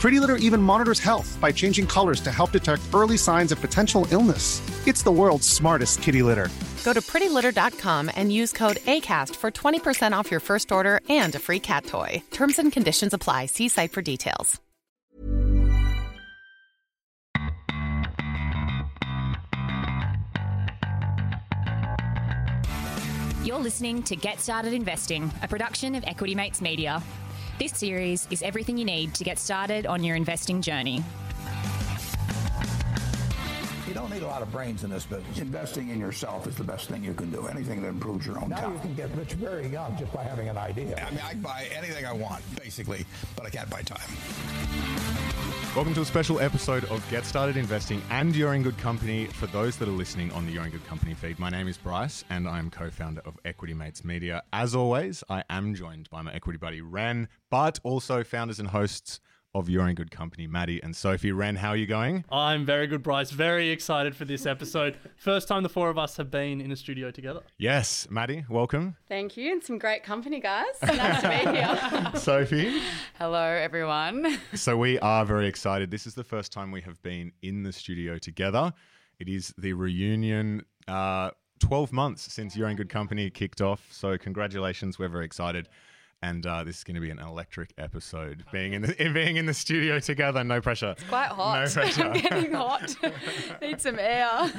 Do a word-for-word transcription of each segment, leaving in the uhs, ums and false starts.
Pretty Litter even monitors health by changing colors to help detect early signs of potential illness. It's the world's smartest kitty litter. Go to pretty litter dot com and use code ACAST for twenty percent off your first order and a free cat toy. Terms and conditions apply. See site for details. You're listening to Get Started Investing, a production of Equity Mates Media. This series is everything you need to get started on your investing journey. You don't need a lot of brains in this business. Investing in yourself is the best thing you can do. Anything that improves your own now time. Now you can get rich very young just by having an idea. I mean, I can buy anything I want, basically, but I can't buy time. Welcome to a special episode of Get Started Investing and You're in Good Company. For those that are listening on the You're in Good Company feed, my name is Bryce and I'm co-founder of Equity Mates Media. As always, I am joined by my equity buddy, Ren, but also founders and hosts of You're in Good Company, Maddie and Sophie. Ren, how are you going? I'm very good, Bryce. Very excited for this episode. First time the four of us have been in a studio together. Yes. Maddie, welcome. Thank you. And some great company, guys. Nice to be here. Sophie. Hello, everyone. So we are very excited. This is the first time we have been in the studio together. It is the reunion, uh, twelve months since You're in Good Company kicked off. So congratulations. We're very excited. And uh, this is going to be an electric episode, being in the being in the studio together. No pressure. It's quite hot. No pressure. I'm getting hot. Need some air.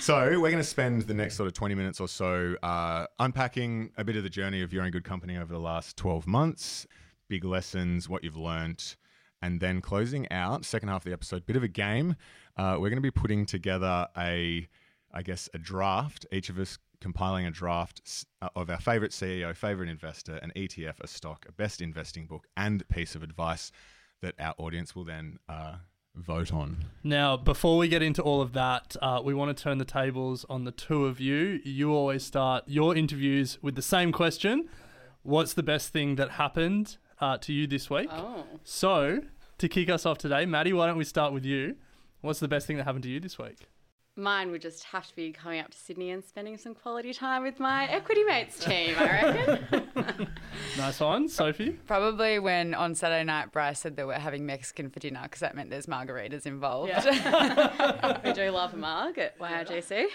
So we're going to spend the next sort of twenty minutes or so uh, unpacking a bit of the journey of You're in Good Company over the last twelve months, big lessons, what you've learned, and then closing out second half of the episode, bit of a game. Uh, we're going to be putting together a, I guess, a draft. Each of us compiling a draft of our favorite C E O, favorite investor, an E T F, a stock, a best investing book, and piece of advice that our audience will then uh, vote on. Now, before we get into all of that, uh, we want to turn the tables on the two of you. You always start your interviews with the same question. What's the best thing that happened uh, to you this week? Oh. So, to kick us off today, Maddie, why don't we start with you? What's the best thing that happened to you this week? Mine would just have to be coming up to Sydney and spending some quality time with my Equity Mates team, I reckon. Nice one, Sophie. Probably when on Saturday night Bryce said that we're having Mexican for dinner because that meant there's margaritas involved. Yeah. We do love a marg at Y R G C.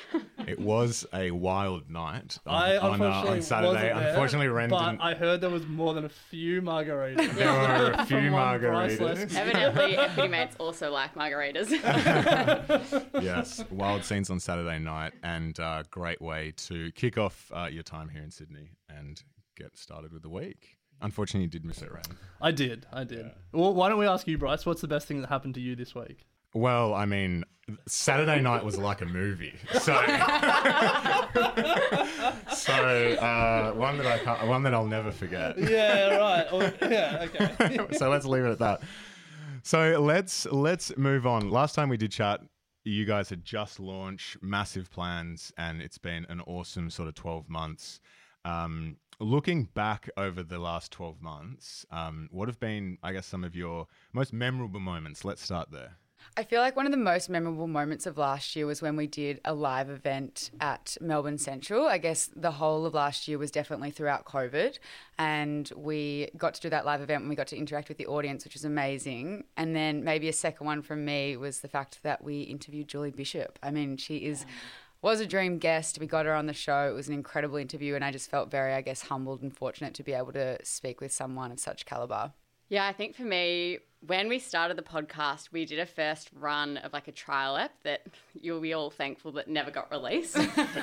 It was a wild night on, I on, uh, on Saturday. There, unfortunately, Ren didn't... I heard there was more than a few margaritas. There were a few margaritas. Evidently, Equity Mates also like margaritas. Yes, wow. Wild scenes on Saturday night, and a uh, great way to kick off uh, your time here in Sydney and get started with the week. Unfortunately, you did miss it, Ren. I did. I did. Yeah. Well, why don't we ask you, Bryce, what's the best thing that happened to you this week? Well, I mean, Saturday night was like a movie. So, so uh, one that I can't, one that I'll never forget. Yeah, right. Or, yeah, okay. So let's leave it at that. So let's let's move on. Last time we did chat, you guys had just launched massive plans and it's been an awesome sort of twelve months. Um, looking back over the last twelve months, um, what have been, I guess, some of your most memorable moments? Let's start there. I feel like one of the most memorable moments of last year was when we did a live event at Melbourne Central. I guess the whole of last year was definitely throughout COVID, and we got to do that live event and we got to interact with the audience, which was amazing. And then maybe a second one from me was the fact that we interviewed Julie Bishop. I mean, she is... Yeah. was a dream guest. We got her on the show. It was an incredible interview and I just felt very, I guess, humbled and fortunate to be able to speak with someone of such calibre. Yeah, I think for me, when we started the podcast, we did a first run of like a trial app that you'll be all thankful that never got released.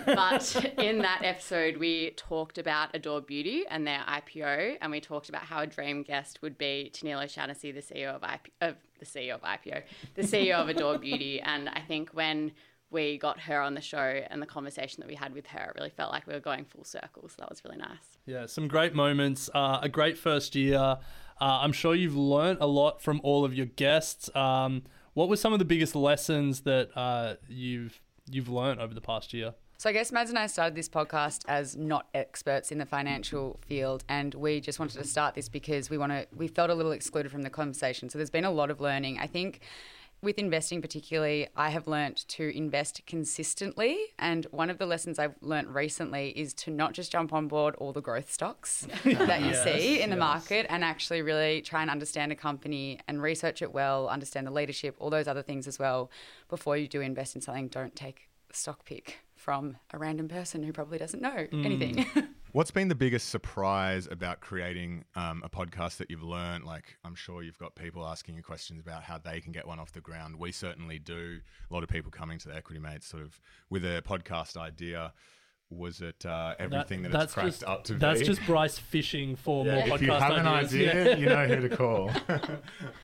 But in that episode, we talked about Adore Beauty and their I P O, and we talked about how a dream guest would be Tanilo O'Shaughnessy, the C E O of I P- of the C E O of I P O, the C E O of Adore Beauty. And I think when we got her on the show and the conversation that we had with her, it really felt like we were going full circle. So that was really nice. Yeah, some great moments, uh, a great first year. Uh, I'm sure you've learned a lot from all of your guests. Um, what were some of the biggest lessons that uh, you've you've learned over the past year? So I guess Mads and I started this podcast as not experts in the financial field, and we just wanted to start this because we want to. We felt a little excluded from the conversation. So there's been a lot of learning. I think with investing particularly, I have learnt to invest consistently, and one of the lessons I've learnt recently is to not just jump on board all the growth stocks that you yes, see in yes. the market, and actually really try and understand a company and research it well, understand the leadership, all those other things as well before you do invest in something. Don't take stock pick from a random person who probably doesn't know mm. anything. What's been the biggest surprise about creating um, a podcast that you've learned? Like, I'm sure you've got people asking you questions about how they can get one off the ground. We certainly do. A lot of people coming to the Equity Mates sort of with a podcast idea. Was it uh, everything that, that it's cracked just, up to that's be? That's just Bryce fishing for yeah. more if podcast ideas. If you have ideas. an idea, yeah. you know who to call.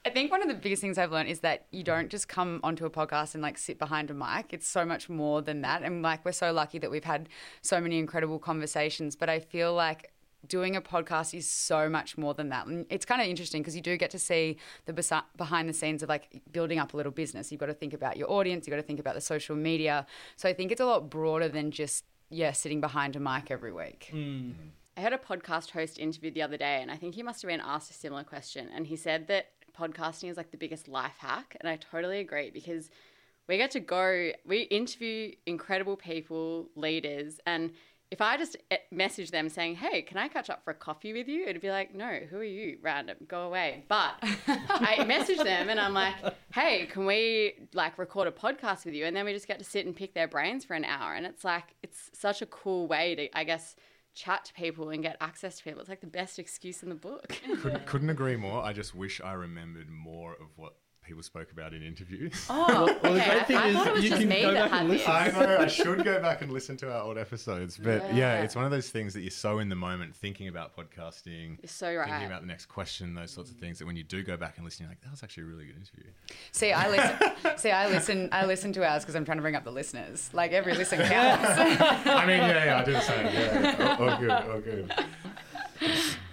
I think one of the biggest things I've learned is that you don't just come onto a podcast and like sit behind a mic. It's so much more than that. And like, we're so lucky that we've had so many incredible conversations, but I feel like doing a podcast is so much more than that. And it's kind of interesting because you do get to see the besi- behind the scenes of like building up a little business. You've got to think about your audience. You've got to think about the social media. So I think it's a lot broader than just, yeah, sitting behind a mic every week. Mm. I heard a podcast host interview the other day, and I think he must have been asked a similar question. And he said that podcasting is like the biggest life hack. And I totally agree, because we get to go, we interview incredible people, leaders. And if I just message them saying, hey, can I catch up for a coffee with you? It'd be like, no, who are you? Random, go away. But I message them and I'm like, hey, can we like record a podcast with you? And then we just get to sit and pick their brains for an hour. And it's like, it's such a cool way to, I guess, chat to people and get access to people. It's like the best excuse in the book. Couldn't, couldn't agree more. I just wish I remembered more of what people spoke about in interviews. Oh, well, well, okay. the great thing I, I is thought it was you just can me go that back had and listen. I know, I should go back and listen to our old episodes. But yeah. yeah, it's one of those things that you're so in the moment thinking about podcasting. You're so right. Thinking about the next question, those sorts of things, that when you do go back and listen, you're like, that was actually a really good interview. See, I listen See, I listen I listen to ours because I'm trying to bring up the listeners. Like, every listen counts. I mean, yeah, yeah, I did the same. Yeah, all, all good, all good.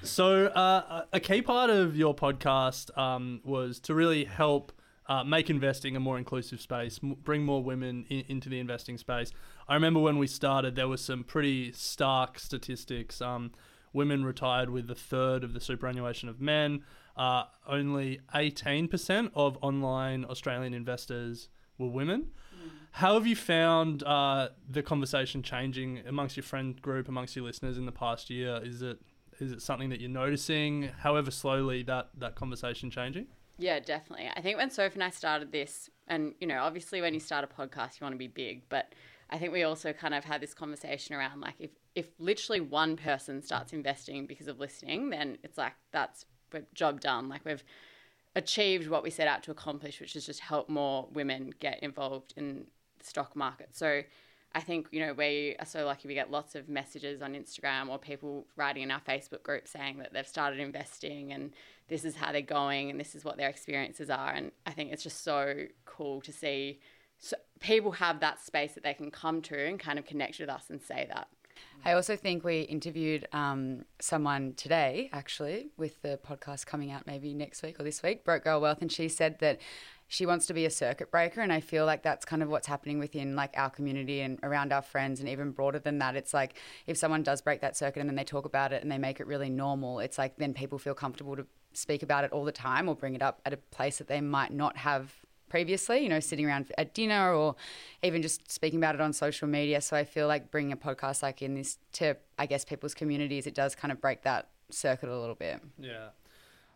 So uh, a key part of your podcast um, was to really help uh, make investing a more inclusive space, m- bring more women in- into the investing space. I remember when we started, there were some pretty stark statistics. Um, women retired with a third of the superannuation of men. Uh, only eighteen percent of online Australian investors were women. Mm. How have you found uh, the conversation changing amongst your friend group, amongst your listeners in the past year? Is it... Is it something that you're noticing, however slowly, that, that conversation changing? Yeah, definitely. I think when Soph and I started this, and, you know, obviously when you start a podcast, you want to be big. But I think we also kind of had this conversation around, like, if, if literally one person starts investing because of listening, then it's like, that's job done. Like, we've achieved what we set out to accomplish, which is just help more women get involved in the stock market. So I think, you know, we are so lucky we get lots of messages on Instagram or people writing in our Facebook group saying that they've started investing and this is how they're going and this is what their experiences are. And I think it's just so cool to see so people have that space that they can come to and kind of connect with us and say that. I also think we interviewed um, someone today, actually, with the podcast coming out maybe next week or this week, Broke Girl Wealth, and she said that she wants to be a circuit breaker, and I feel like that's kind of what's happening within like our community and around our friends, and even broader than that. It's like if someone does break that circuit and then they talk about it and they make it really normal, it's like then people feel comfortable to speak about it all the time or bring it up at a place that they might not have previously, you know, sitting around at dinner or even just speaking about it on social media. So I feel like bringing a podcast like in this to, I guess, people's communities, it does kind of break that circuit a little bit. Yeah.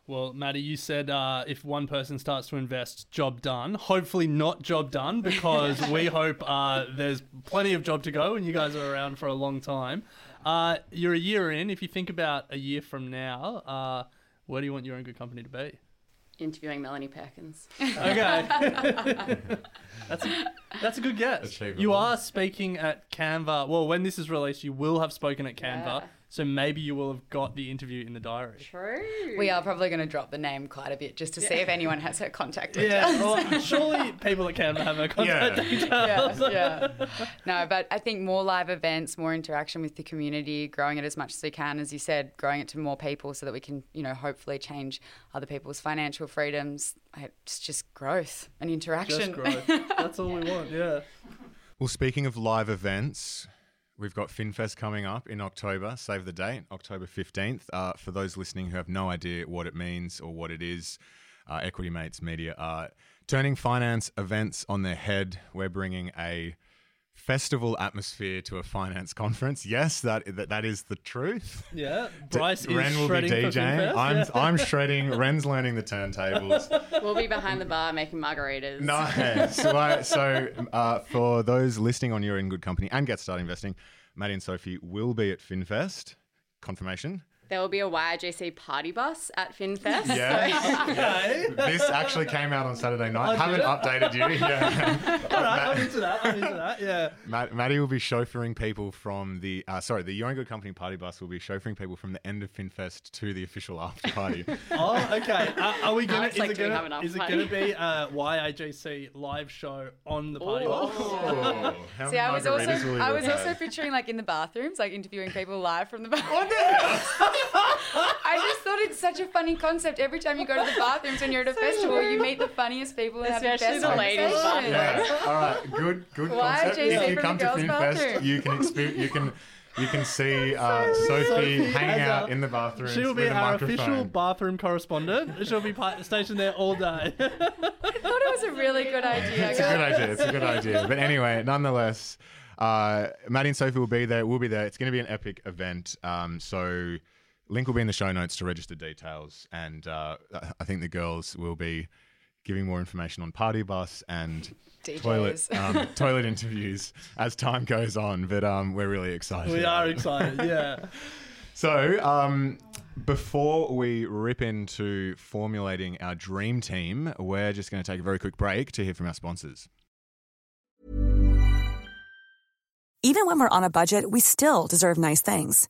Well, Maddie, you said uh, if one person starts to invest, job done. Hopefully not job done, because we hope uh, there's plenty of job to go and you guys are around for a long time. Uh, you're a year in. If you think about a year from now, uh, where do you want your own good company to be? Interviewing Melanie Perkins. Okay. that's, a, that's a good guess. Achievable. You are speaking at Canva. Well, when this is released, you will have spoken at Canva. Yeah. So maybe you will have got the interview in the diary. True. We are probably going to drop the name quite a bit just to yeah. see if anyone has her contact details. Yeah, well, surely people at Canva have her contact yeah. details. Yeah, yeah. No, but I think more live events, more interaction with the community, growing it as much as we can, as you said, growing it to more people so that we can, you know, hopefully change other people's financial freedoms. It's just growth and interaction. Just growth. That's all yeah. we want, yeah. Well, speaking of live events, We've got FinFest coming up in October. Save the date, October fifteenth. Uh, for those listening who have no idea what it means or what it is, uh, Equity Mates Media are turning finance events on their head. We're bringing a festival atmosphere to a finance conference. Yes, that that, that is the truth. Yeah, Bryce D- is Ren will shredding be DJing. I'm yeah. I'm shredding. Ren's learning the turntables. We'll be behind the bar making margaritas. Nice. Right, so uh, for those listening on You're in Good Company and Get Started Investing, Maddie and Sophie will be at FinFest. Confirmation. There will be a Y R J C party bus at FinFest. Yeah. So. This actually came out on Saturday night. I haven't updated you. Yeah. All right, I'm into that. I'm into that. Yeah. Matt, Maddie will be chauffeuring people from the, uh, sorry, the You're in Good Company party bus will be chauffeuring people from the end of FinFest to the official after party. Oh, okay. Uh, are we going to, is it going to be a Y R J C live show on the party Ooh. bus? Oh. How See, I was also, I was also picturing like in the bathrooms, like interviewing people live from the bathroom. Oh, no. I just thought it's such a funny concept. Every time you go to the bathrooms when you're at a so festival, you meet the funniest people and especially have the best conversations. Yeah. All right, good, good Why concept. If you come to FinFest, you can experience, you can. You can see uh, so Sophie hanging out in the bathroom. She'll be our microphone. Official bathroom correspondent. She'll be stationed there all day. I thought it was a really good idea. It's a good idea. It's a good idea. But anyway, nonetheless, uh, Maddie and Sophie will be there. We'll be there. It's going to be an epic event. Um, so. Link will be in the show notes to register details, and uh, I think the girls will be giving more information on party bus and D Js. toilet um, toilet interviews as time goes on. But um, we're really excited. We are excited, yeah. So um, before we rip into formulating our dream team, we're just going to take a very quick break to hear from our sponsors. Even when we're on a budget, we still deserve nice things.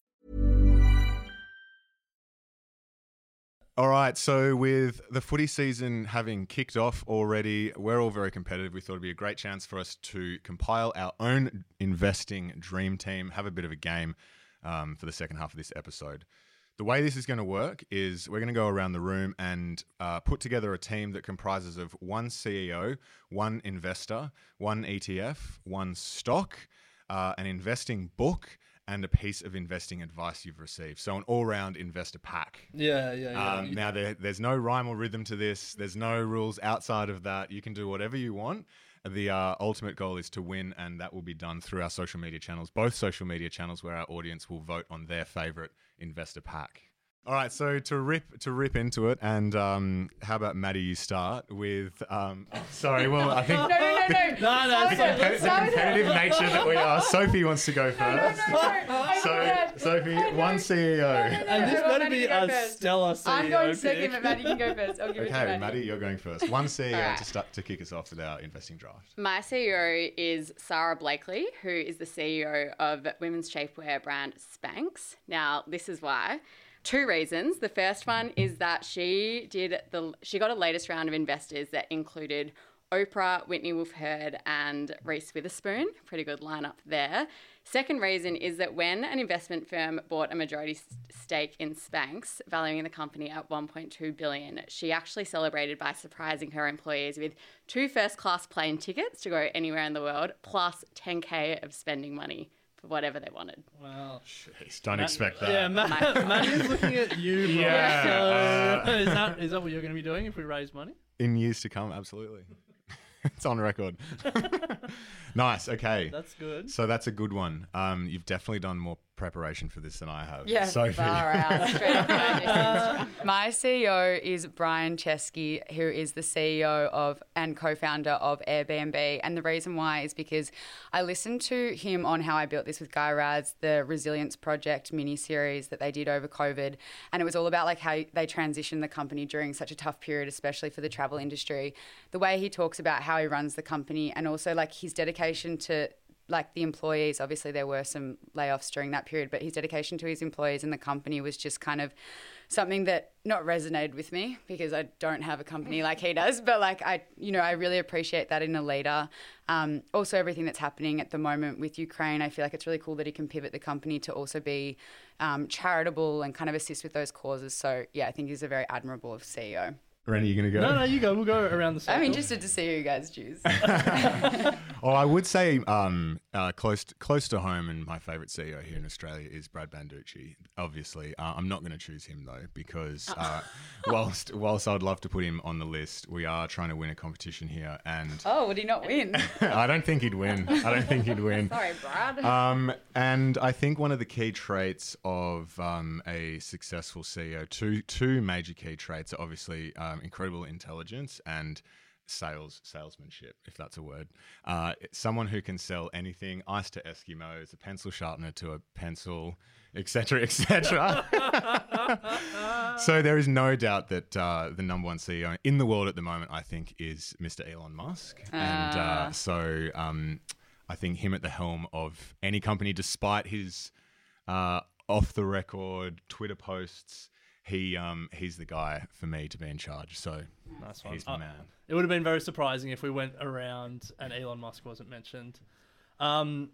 All right, so with the footy season having kicked off already, we're all very competitive. We thought it'd be a great chance for us to compile our own investing dream team, have a bit of a game um, for the second half of this episode. The way this is going to work is we're going to go around the room and uh, put together a team that comprises of one C E O, one investor, one E T F, one stock, uh, an investing book, and a piece of investing advice you've received. So an all-round investor pack. Yeah, yeah, yeah. Um, now, there, there's no rhyme or rhythm to this. There's no rules outside of that. You can do whatever you want. The uh, ultimate goal is to win, and that will be done through our social media channels, both social media channels where our audience will vote on their favourite investor pack. All right, so to rip to rip into it, and um, how about Maddie? You start with. Um, sorry, well, I think no, no, no, no, the, no, no, the, no, no, the, the competitive no. nature that we are. Sophie wants to go first. No, no, no, no. So, Sophie, no, no. one C E O, no, no, no, and this better be a first. stellar C E O. I'm going second, but Maddie can go first. I'll give okay, it to Maddie. Okay, Maddie, you're going first. One C E O right. to start to kick us off with our investing draft. My C E O is Sarah Blakely, who is the C E O of women's shapewear brand Spanx. Now, this is why. Two reasons. The first one is that she did the she got a latest round of investors that included Oprah, Whitney Wolfe Herd, and Reese Witherspoon. Pretty good lineup there. Second reason is that when an investment firm bought a majority stake in Spanx, valuing the company at one point two billion dollars, she actually celebrated by surprising her employees with two first-class plane tickets to go anywhere in the world, plus ten K of spending money. Whatever they wanted. Well, jeez, don't Matt, expect that. Yeah, Matt, Matt is looking at you. Bro. Yeah, so uh, is that is that what you're going to be doing if we raise money in years to come? Absolutely, it's on record. Nice. Okay, that's good. So that's a good one. Um, you've definitely done more preparation for this than I have. Yeah, Sophie. Far out. Straight uh, my C E O is Brian Chesky, who is the C E O of and co-founder of Airbnb. And the reason why is because I listened to him on How I Built This with Guy Raz, the Resilience Project mini-series that they did over COVID. And it was all about like how they transitioned the company during such a tough period, especially for the travel industry. The way he talks about how he runs the company and also like his dedication to like the employees, obviously there were some layoffs during that period, but his dedication to his employees and the company was just kind of something that not resonated with me, because I don't have a company like he does, but like I, you know, I really appreciate that in a leader. Um, also everything that's happening at the moment with Ukraine, I feel like it's really cool that he can pivot the company to also be um, charitable and kind of assist with those causes. So yeah, I think he's a very admirable C E O. Rennie, you going to go? No, no, you go. We'll go around the circle. I'm interested to see you guys choose. Well, I would say um, uh, close to, close to home, and my favourite C E O here in Australia is Brad Banducci, obviously. Uh, I'm not going to choose him, though, because uh, whilst whilst I'd love to put him on the list, we are trying to win a competition here. And oh, would he not win? I don't think he'd win. I don't think he'd win. Sorry, Brad. Um, and I think one of the key traits of um, a successful C E O, two, two major key traits are obviously... Um, Um, incredible intelligence and sales, salesmanship, if that's a word. Uh, someone who can sell anything, ice to Eskimos, a pencil sharpener to a pencil, et cetera, et cetera. So there is no doubt that uh, the number one C E O in the world at the moment, I think, is Mister Elon Musk. Uh. And uh, so um, I think him at the helm of any company, despite his uh, off-the-record Twitter posts, He um he's the guy for me to be in charge. So nice one. He's my uh, man. It would have been very surprising if we went around and Elon Musk wasn't mentioned. Um,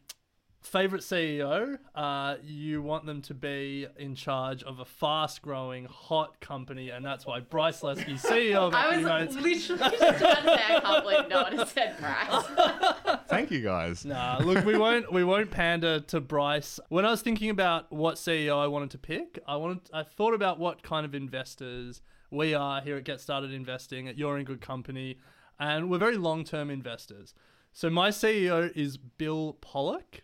favorite C E O? Uh, you want them to be in charge of a fast-growing, hot company, and that's why Bryce Lesky, C E O of Equity Mates. I was literally just about to say I can't believe no one has said Bryce. Thank you guys. Nah, look, we won't we won't pander to Bryce. When I was thinking about what C E O I wanted to pick, I wanted I thought about what kind of investors we are here at Get Started Investing, at You're in Good Company, and we're very long-term investors. So my C E O is Bill Pollock.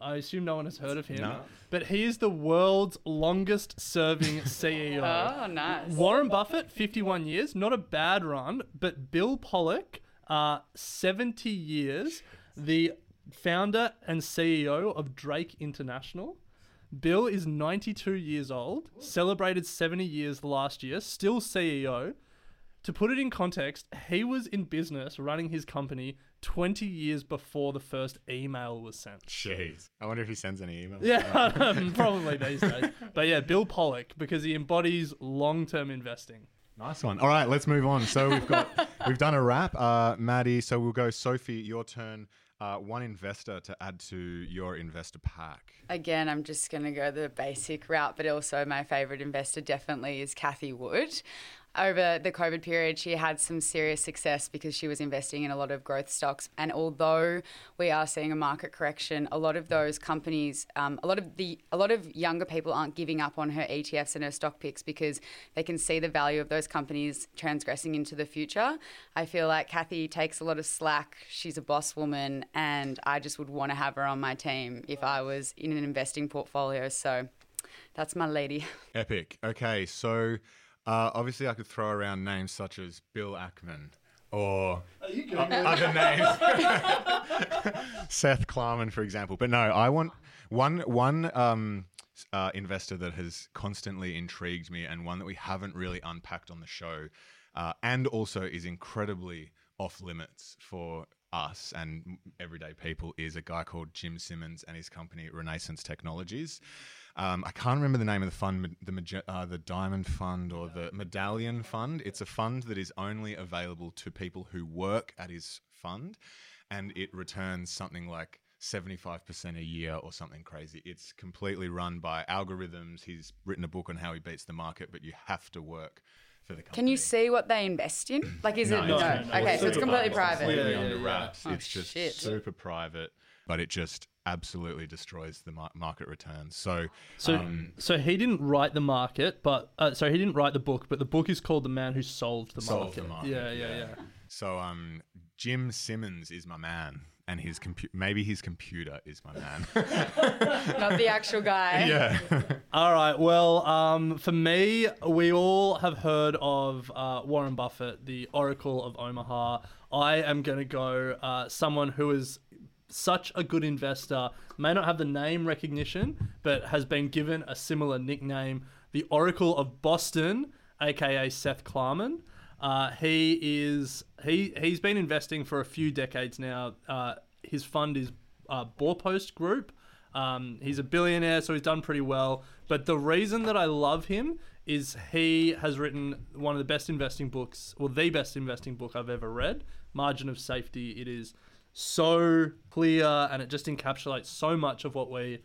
I assume no one has heard of him, no. But he is the world's longest serving C E O. Oh, nice. Warren Buffett, fifty-one years, not a bad run, but Bill Pollock, uh, seventy years, the founder and C E O of Drake International. Bill is ninety-two years old, celebrated seventy years last year, still C E O. To put it in context, he was in business running his company twenty years before the first email was sent. Jeez. I wonder if he sends any emails. Yeah, um, probably these days. But yeah, Bill Pollock, because he embodies long-term investing. Nice one. All right, let's move on. So we've got, we've done a wrap, uh, Maddie. So we'll go, Sophie, your turn. Uh, one investor to add to your investor pack. Again, I'm just going to go the basic route, but also my favourite investor definitely is Cathy Wood. Over the COVID period, she had some serious success because she was investing in a lot of growth stocks. And although we are seeing a market correction, a lot of those companies, um, a lot of the, a lot of younger people aren't giving up on her E T Fs and her stock picks because they can see the value of those companies transgressing into the future. I feel like Cathy takes a lot of slack. She's a boss woman, and I just would want to have her on my team if I was in an investing portfolio. So that's my lady. Epic. Okay, so... Uh, obviously, I could throw around names such as Bill Ackman or other names, Seth Klarman, for example. But no, I want one one um, uh, investor that has constantly intrigued me and one that we haven't really unpacked on the show, uh, and also is incredibly off limits for us and everyday people, is a guy called Jim Simons and his company Renaissance Technologies. Um, I can't remember the name of the fund, the uh, the Diamond Fund or the Medallion Fund. It's a fund that is only available to people who work at his fund, and it returns something like seventy-five percent a year or something crazy. It's completely run by algorithms. He's written a book on how he beats the market, but you have to work for the company. Can you see what they invest in? Like, is no, it no? no. no. Okay, so it's completely private. private. It's yeah, under wraps. Yeah, yeah. It's oh, just shit. super private, but it just absolutely destroys the market returns. So, so, um, so he didn't write the market, but uh, so he didn't write the book. But the book is called The Man Who Solved the Market. Solved the Market. Yeah, yeah, yeah. yeah. So, um, Jim Simons is my man. And his compu- maybe his computer is my man. Not the actual guy. Yeah. All right. Well, um, for me, we all have heard of uh, Warren Buffett, the Oracle of Omaha. I am going to go uh, someone who is such a good investor, may not have the name recognition, but has been given a similar nickname, the Oracle of Boston, a k a. Seth Klarman. Uh, he is he he's been investing for a few decades now. Uh, his fund is uh, Baupost Group. Um, he's a billionaire, so he's done pretty well. But the reason that I love him is he has written one of the best investing books, or the best investing book I've ever read, Margin of Safety. It is so clear, and it just encapsulates so much of what we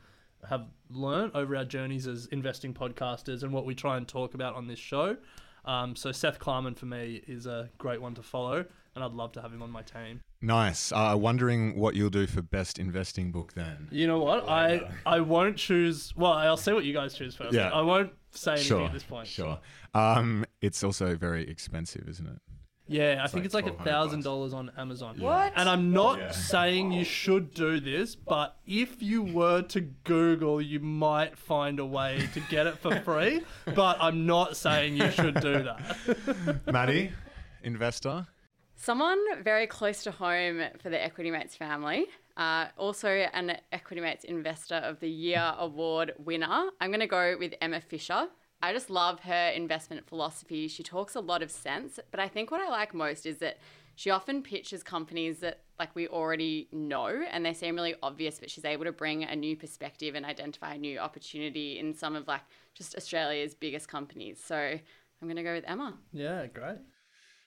have learned over our journeys as investing podcasters and what we try and talk about on this show. Um, so Seth Klarman for me is a great one to follow, and I'd love to have him on my team. Nice. Uh, wondering what you'll do for best investing book then. You know what? I, I won't choose. Well, I'll see what you guys choose first. Yeah. I won't say anything sure, at this point. Sure. Um, it's also very expensive, isn't it? Yeah, I it's think like it's like one thousand dollars on Amazon. Yeah. What? And I'm not yeah. saying you should do this, but if you were to Google, you might find a way to get it for free. But I'm not saying you should do that. Maddie, investor? Someone very close to home for the Equity Mates family. Uh, also an Equity Mates Investor of the Year Award winner. I'm going to go with Emma Fisher. I just love her investment philosophy. She talks a lot of sense, but I think what I like most is that she often pitches companies that like we already know and they seem really obvious, but she's able to bring a new perspective and identify a new opportunity in some of like just Australia's biggest companies. So I'm going to go with Emma. Yeah, great.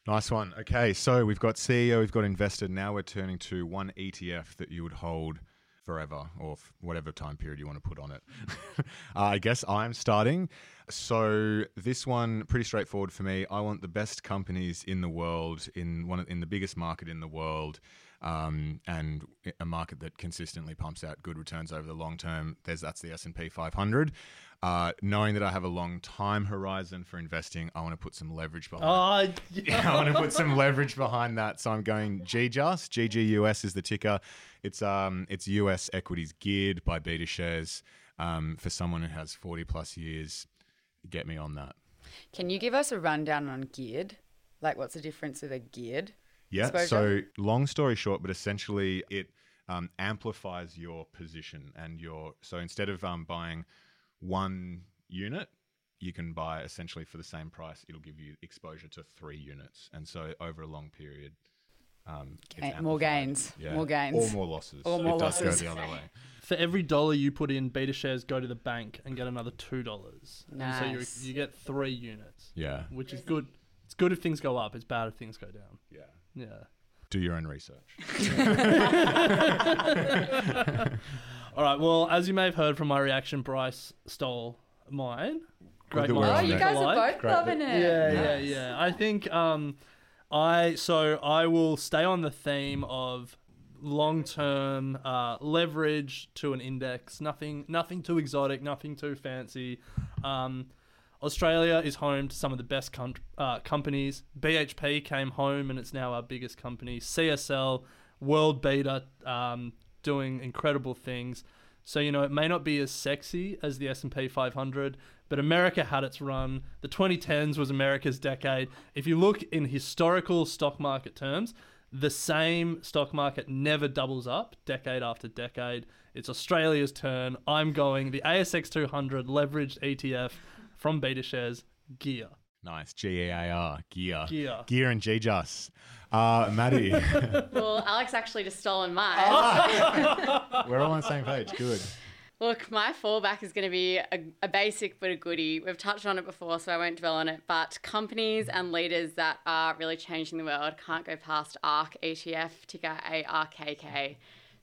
Nice one. Okay, so we've got C E O, we've got investor. Now we're turning to one E T F that you would hold forever or whatever time period you want to put on it. uh, I guess I'm starting. So this one, pretty straightforward for me. I want the best companies in the world, in one in the biggest market in the world, um, and a market that consistently pumps out good returns over the long term. There's that's the S and P five hundred. Uh, knowing that I have a long time horizon for investing, I want to put some leverage behind. Oh, yeah. I want to put some leverage behind that. So I'm going G J U S. G G U S is the ticker. It's um it's U S equities geared by BetaShares. Um, for someone who has forty plus years, get me on that. Can you give us a rundown on geared? Like, what's the difference with a geared? Yeah. Exposure? So long story short, but essentially it um, amplifies your position and your. So instead of um buying one unit, you can buy essentially for the same price. It'll give you exposure to three units, and so over a long period, um, Gain, more gains, yeah. more gains, or more losses. Or more it losses. Does go the other way. For every dollar you put in, BetaShares go to the bank and get another two dollars. Nice. And so you you get three units. Yeah, which is good. It's good if things go up. It's bad if things go down. Yeah. Yeah. Do your own research. All right. Well, as you may have heard from my reaction, Bryce stole mine. Great mine. Oh, you guys are both loving it. Yeah, yeah, yeah. I think um, I so I will stay on the theme of long-term uh, leverage to an index. Nothing, nothing too exotic. Nothing too fancy. Um, Australia is home to some of the best com- uh, companies. B H P came home, and it's now our biggest company. C S L, world beta. Um, doing incredible things. So, you know, it may not be as sexy as the S and P five hundred, but America had its run. The twenty tens was America's decade. If you look in historical stock market terms, the same stock market never doubles up decade after decade. It's Australia's turn. I'm going the A S X two hundred leveraged E T F from BetaShares, GEAR. Nice. G E A R. Gear. Gear. Gear and G J U S. Uh, Maddie. Well, Alex actually just stolen mine. Oh. We're all on the same page. Good. Look, my fallback is going to be a, a basic but a goodie. We've touched on it before, so I won't dwell on it. But companies and leaders that are really changing the world can't go past ARK E T F, ticker A R K K.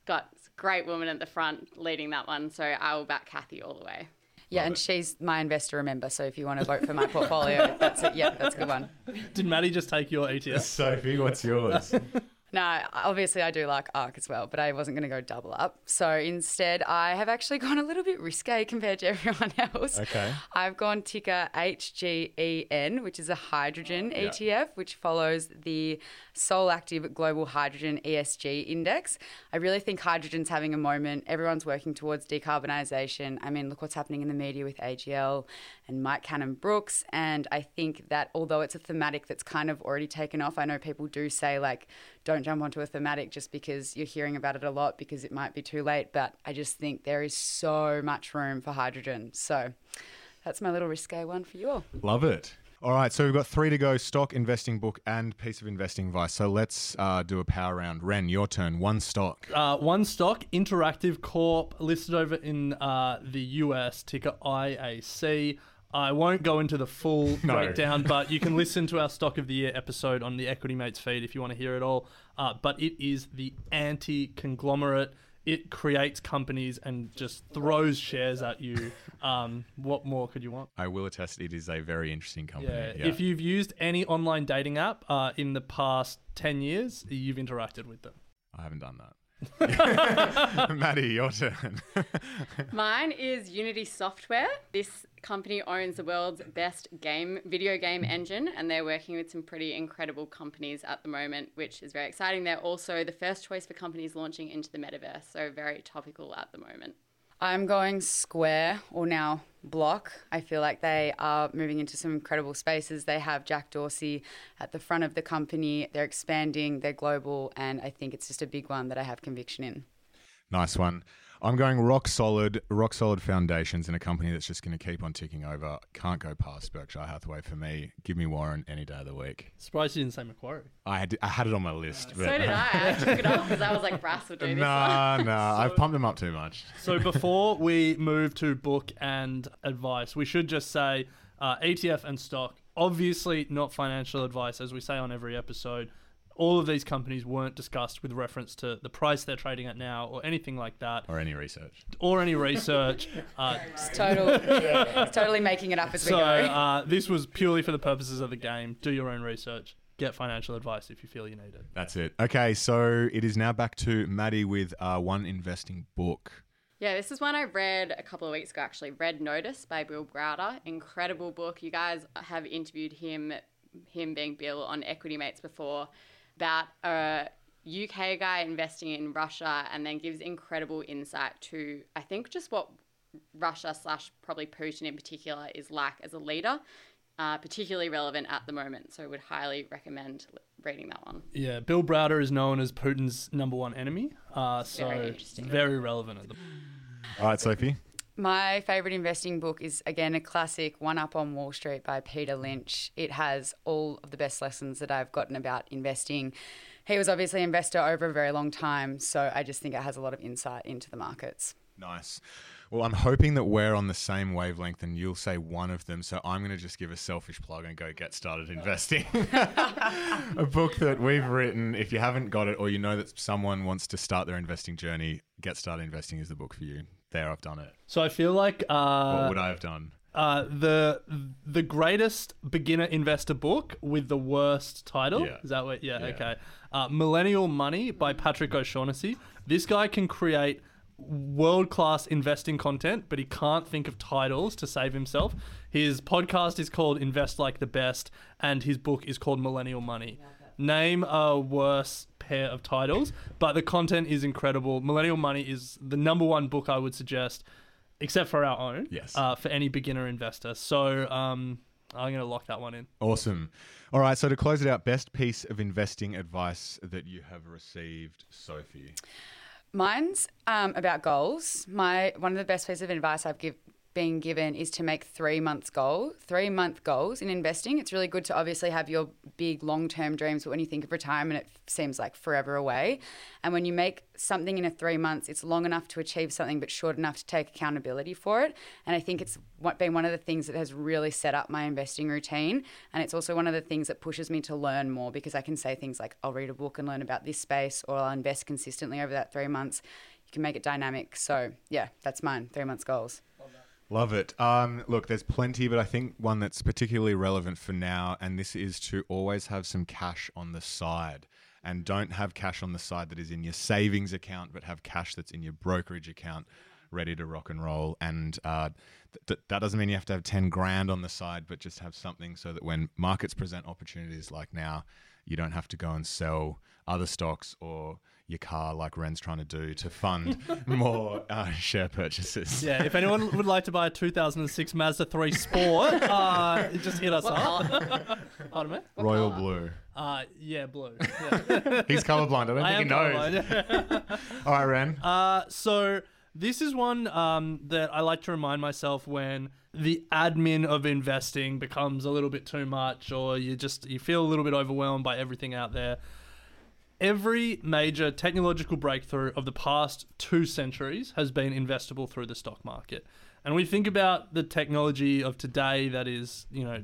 Got a great woman at the front leading that one, so I will back Cathy all the way. Yeah, Love and it. She's my investor, remember, so if you want to vote for my portfolio, that's it. Yeah, that's a good one. Did Maddie just take your E T F? Sophie, what's yours? No, obviously I do like ARK as well, but I wasn't going to go double up. So instead, I have actually gone a little bit risque compared to everyone else. Okay. I've gone ticker H G E N, which is a hydrogen yeah. E T F, which follows the Sol Active Global Hydrogen E S G Index. I really think hydrogen's having a moment. Everyone's working towards decarbonisation. I mean, look what's happening in the media with A G L and Mike Cannon-Brookes. And I think that although it's a thematic that's kind of already taken off, I know people do say like, don't jump onto a thematic just because you're hearing about it a lot because it might be too late, but I just think there is so much room for hydrogen. So that's my little risque one for you all. Love it. All right, so we've got three to go: stock, investing book, and piece of investing advice. So let's uh, do a power round. Ren, your turn. One stock. Uh, one stock, Interactive Corp, listed over in uh, the U S, ticker I A C. I won't go into the full no. breakdown, but you can listen to our Stock of the Year episode on the Equity Mates feed if you want to hear it all. Uh, but it is the anti-conglomerate. It creates companies and just throws shares at you. Um, what more could you want? I will attest it is a very interesting company. Yeah. Yeah. If you've used any online dating app uh, in the past ten years, you've interacted with them. I haven't done that. Maddie, your turn. Mine is Unity Software. This company owns the world's best game video game engine, and they're working with some pretty incredible companies at the moment, which is very exciting. They're also the first choice for companies launching into the metaverse, so very topical at the moment. I'm going Square, or now Block. I feel like they are moving into some incredible spaces. They have Jack Dorsey at the front of the company. They're expanding, they're global, and I think it's just a big one that I have conviction in. Nice one. I'm going rock solid, rock solid foundations in a company that's just going to keep on ticking over. Can't go past Berkshire Hathaway for me. Give me Warren any day of the week. Surprised you didn't say Macquarie. I had, I had it on my list. Uh, but so did I. I took it off because I was like, Brass would do this. Nah, one. nah. So, I've pumped him up too much. So before we move to book and advice, we should just say uh, E T F and stock, obviously not financial advice, as we say on every episode. All of these companies weren't discussed with reference to the price they're trading at now or anything like that. Or any research. Or any research. uh, it's, total, it's totally making it up as so, we go. Uh, this was purely for the purposes of the game. Do your own research. Get financial advice if you feel you need it. That's it. Okay, so it is now back to Maddie with uh, one investing book. Yeah, this is one I read a couple of weeks ago, actually. Red Notice by Bill Browder. Incredible book. You guys have interviewed him, him being Bill, on Equity Mates before. About a U K guy investing in Russia, and then gives incredible insight to, I think, just what Russia slash probably Putin in particular is like as a leader, uh, particularly relevant at the moment. So I would highly recommend reading that one. Yeah, Bill Browder is known as Putin's number one enemy. Uh, so very interesting. Very relevant at the moment. All right, Sophie. My favourite investing book is, again, a classic, One Up on Wall Street by Peter Lynch. It has all of the best lessons that I've gotten about investing. He was obviously an investor over a very long time, so I just think it has a lot of insight into the markets. Nice. Well, I'm hoping that we're on the same wavelength and you'll say one of them. So I'm going to just give a selfish plug and go Get Started Investing. A book that we've written. If you haven't got it, or you know that someone wants to start their investing journey, Get Started Investing is the book for you. There, I've done it. So I feel like... Uh, what would I have done? Uh, the the greatest beginner investor book with the worst title. Yeah. Is that what? Yeah, yeah. Okay. Uh, Millennial Money by Patrick O'Shaughnessy. This guy can create world-class investing content, but he can't think of titles to save himself. His podcast is called Invest Like the Best, and his book is called Millennial Money. Name a worse pair of titles, but the content is incredible. Millennial Money is the number one book I would suggest, except for our own, yes, uh, for any beginner investor. So um, I'm going to lock that one in. Awesome. All right, so to close it out, best piece of investing advice that you have received, Sophie? Mine's um, about goals. My one of the best pieces of advice I've given being given is to make three months goal, three month goals in investing. It's really good to obviously have your big long-term dreams, but when you think of retirement, it seems like forever away. And when you make something in a three months, it's long enough to achieve something, but short enough to take accountability for it. And I think it's been one of the things that has really set up my investing routine. And it's also one of the things that pushes me to learn more, because I can say things like, I'll read a book and learn about this space, or I'll invest consistently over that three months. You can make it dynamic. So yeah, that's mine, three months goals. Love it. Um, look, there's plenty, but I think one that's particularly relevant for now, and this is to always have some cash on the side. And don't have cash on the side that is in your savings account, but have cash that's in your brokerage account ready to rock and roll. And uh, th- th- that doesn't mean you have to have ten grand on the side, but just have something so that when markets present opportunities like now, you don't have to go and sell other stocks or your car like Ren's trying to do to fund more uh, share purchases. Yeah, if anyone would like to buy a two thousand six Mazda three Sport, uh, just hit us what up. Pardon me? What Royal color? Blue. Uh, yeah, blue. Yeah. He's colourblind. I don't I think he knows. All right, Ren. Uh, so this is one um, that I like to remind myself when the admin of investing becomes a little bit too much, or you just you feel a little bit overwhelmed by everything out there. Every major technological breakthrough of the past two centuries has been investable through the stock market. And we think about the technology of today that is, you know,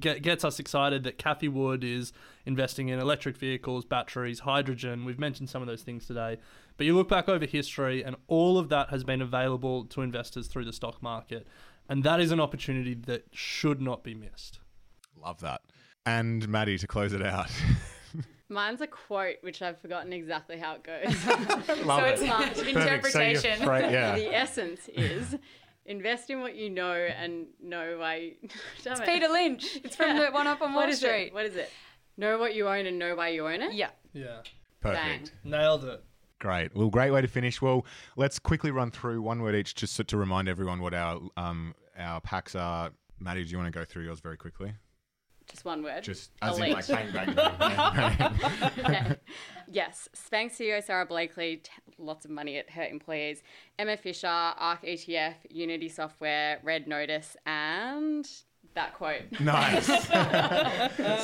get, gets us excited, that Cathy Wood is investing in electric vehicles, batteries, hydrogen. We've mentioned some of those things today. But you look back over history and all of that has been available to investors through the stock market. And that is an opportunity that should not be missed. Love that. And Maddie, to close it out. Mine's a quote, which I've forgotten exactly how it goes. Love so it. It's much interpretation. So afraid, yeah. The essence is invest in what you know and know why. It's it. Peter Lynch. It's yeah. from the One Up on Wall Street. What is it? Know what you own and know why you own it. Yeah. Yeah. Perfect. Bang. Nailed it. Great. Well, great way to finish. Well, let's quickly run through one word each just to remind everyone what our um our packs are. Maddie, do you want to go through yours very quickly? Just one word. Just as elite. In like bang, bang, bang, bang, bang. Okay. Yes. Spanx C E O Sarah Blakely, t- lots of money at her employees. Emma Fisher, ARK E T F, Unity Software, Red Notice, and that quote. Nice.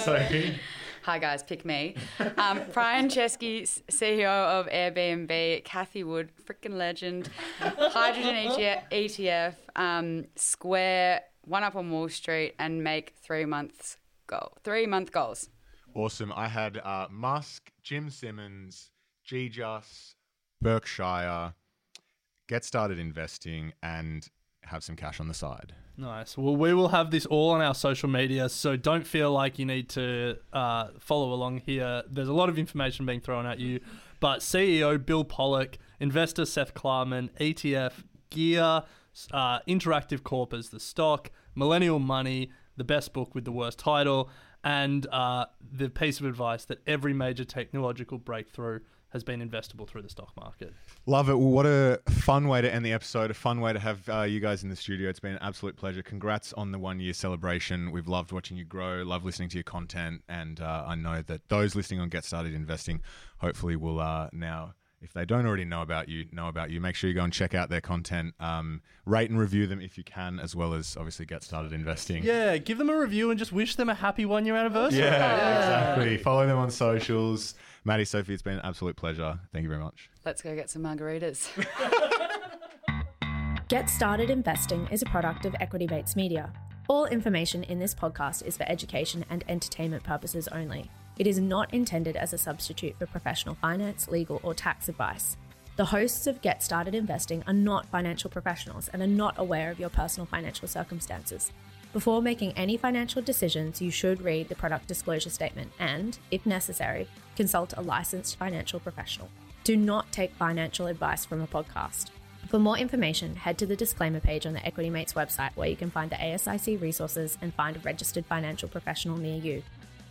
Sophie. Hi guys, pick me. Um, Brian Chesky, C E O of Airbnb, Cathy Wood, freaking legend, Hydrogen E T F, um, Square, One Up on Wall Street, and make three months. Goal. Three month goals. Awesome. I had uh, Musk, Jim Simons, G J U S, Berkshire, Get Started Investing, and have some cash on the side. Nice. Well, we will have this all on our social media, so don't feel like you need to uh, follow along here. There's a lot of information being thrown at you, but C E O Bill Pollock, investor Seth Klarman, E T F, GEAR, uh, Interactive Corp as the stock, Millennial Money, the best book with the worst title, and uh, the piece of advice that every major technological breakthrough has been investable through the stock market. Love it. Well, what a fun way to end the episode, a fun way to have uh, you guys in the studio. It's been an absolute pleasure. Congrats on the one-year celebration. We've loved watching you grow, love listening to your content, and uh, I know that those listening on Get Started Investing hopefully will uh, now... If they don't already know about you, know about you. Make sure you go and check out their content. Um, rate and review them if you can, as well as obviously Get Started Investing. Yeah, give them a review and just wish them a happy one-year anniversary. Yeah, yeah, exactly. Follow them on socials. Maddie, Sophie, it's been an absolute pleasure. Thank you very much. Let's go get some margaritas. Get Started Investing is a product of Equity Mates Media. All information in this podcast is for education and entertainment purposes only. It is not intended as a substitute for professional finance, legal, or tax advice. The hosts of Get Started Investing are not financial professionals and are not aware of your personal financial circumstances. Before making any financial decisions, you should read the product disclosure statement and, if necessary, consult a licensed financial professional. Do not take financial advice from a podcast. For more information, head to the disclaimer page on the Equity Mates website, where you can find the A S I C resources and find a registered financial professional near you.